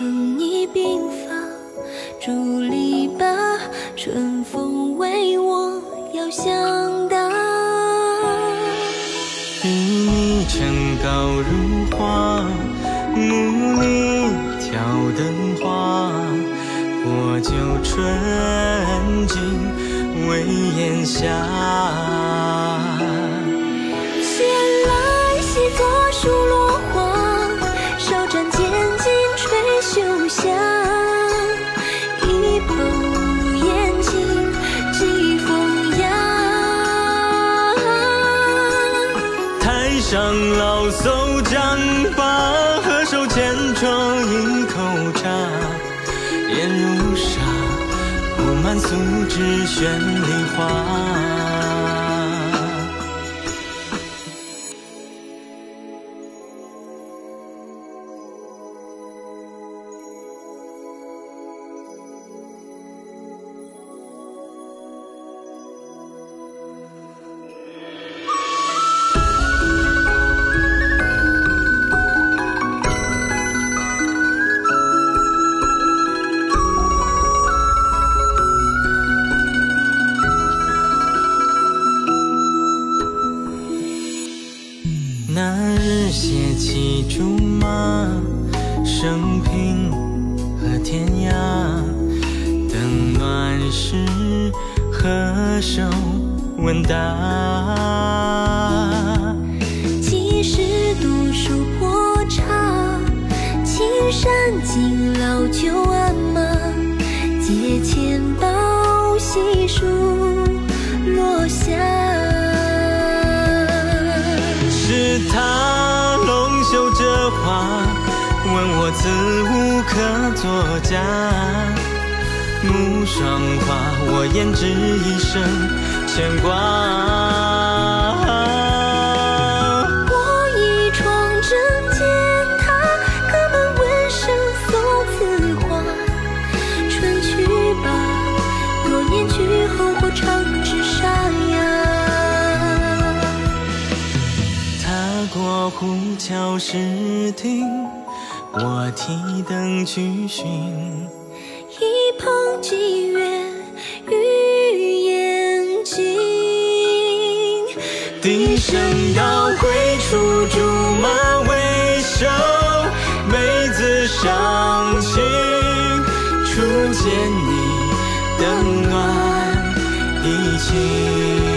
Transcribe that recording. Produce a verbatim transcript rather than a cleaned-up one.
任你鬓发竹篱笆，春风为我遥相搭。与你枕高如花，暮里挑灯花，我就春尽为檐下。闲来细作数落花，手沾剑尽吹袖下，一捧烟尽寄风雅。台上老叟张八，何首千窗一口茶，颜如纱，布满素枝绚丽花。那日携骑竹马，生平和天涯，等暖时何首问答。几时读书破茶，青山尽老旧鞍马，借钱包细数落下。他龙袖折花，问我自无可作假，暮霜花，我言之一生牵挂。我倚窗正见他，隔门闻声送子花。春去吧，多年去后或长枝沙哑。过虎桥石亭，我提灯去寻，一捧霁月与眼睛。低声道归处竹马未收，梅子尚青。初见你，灯暖衣轻。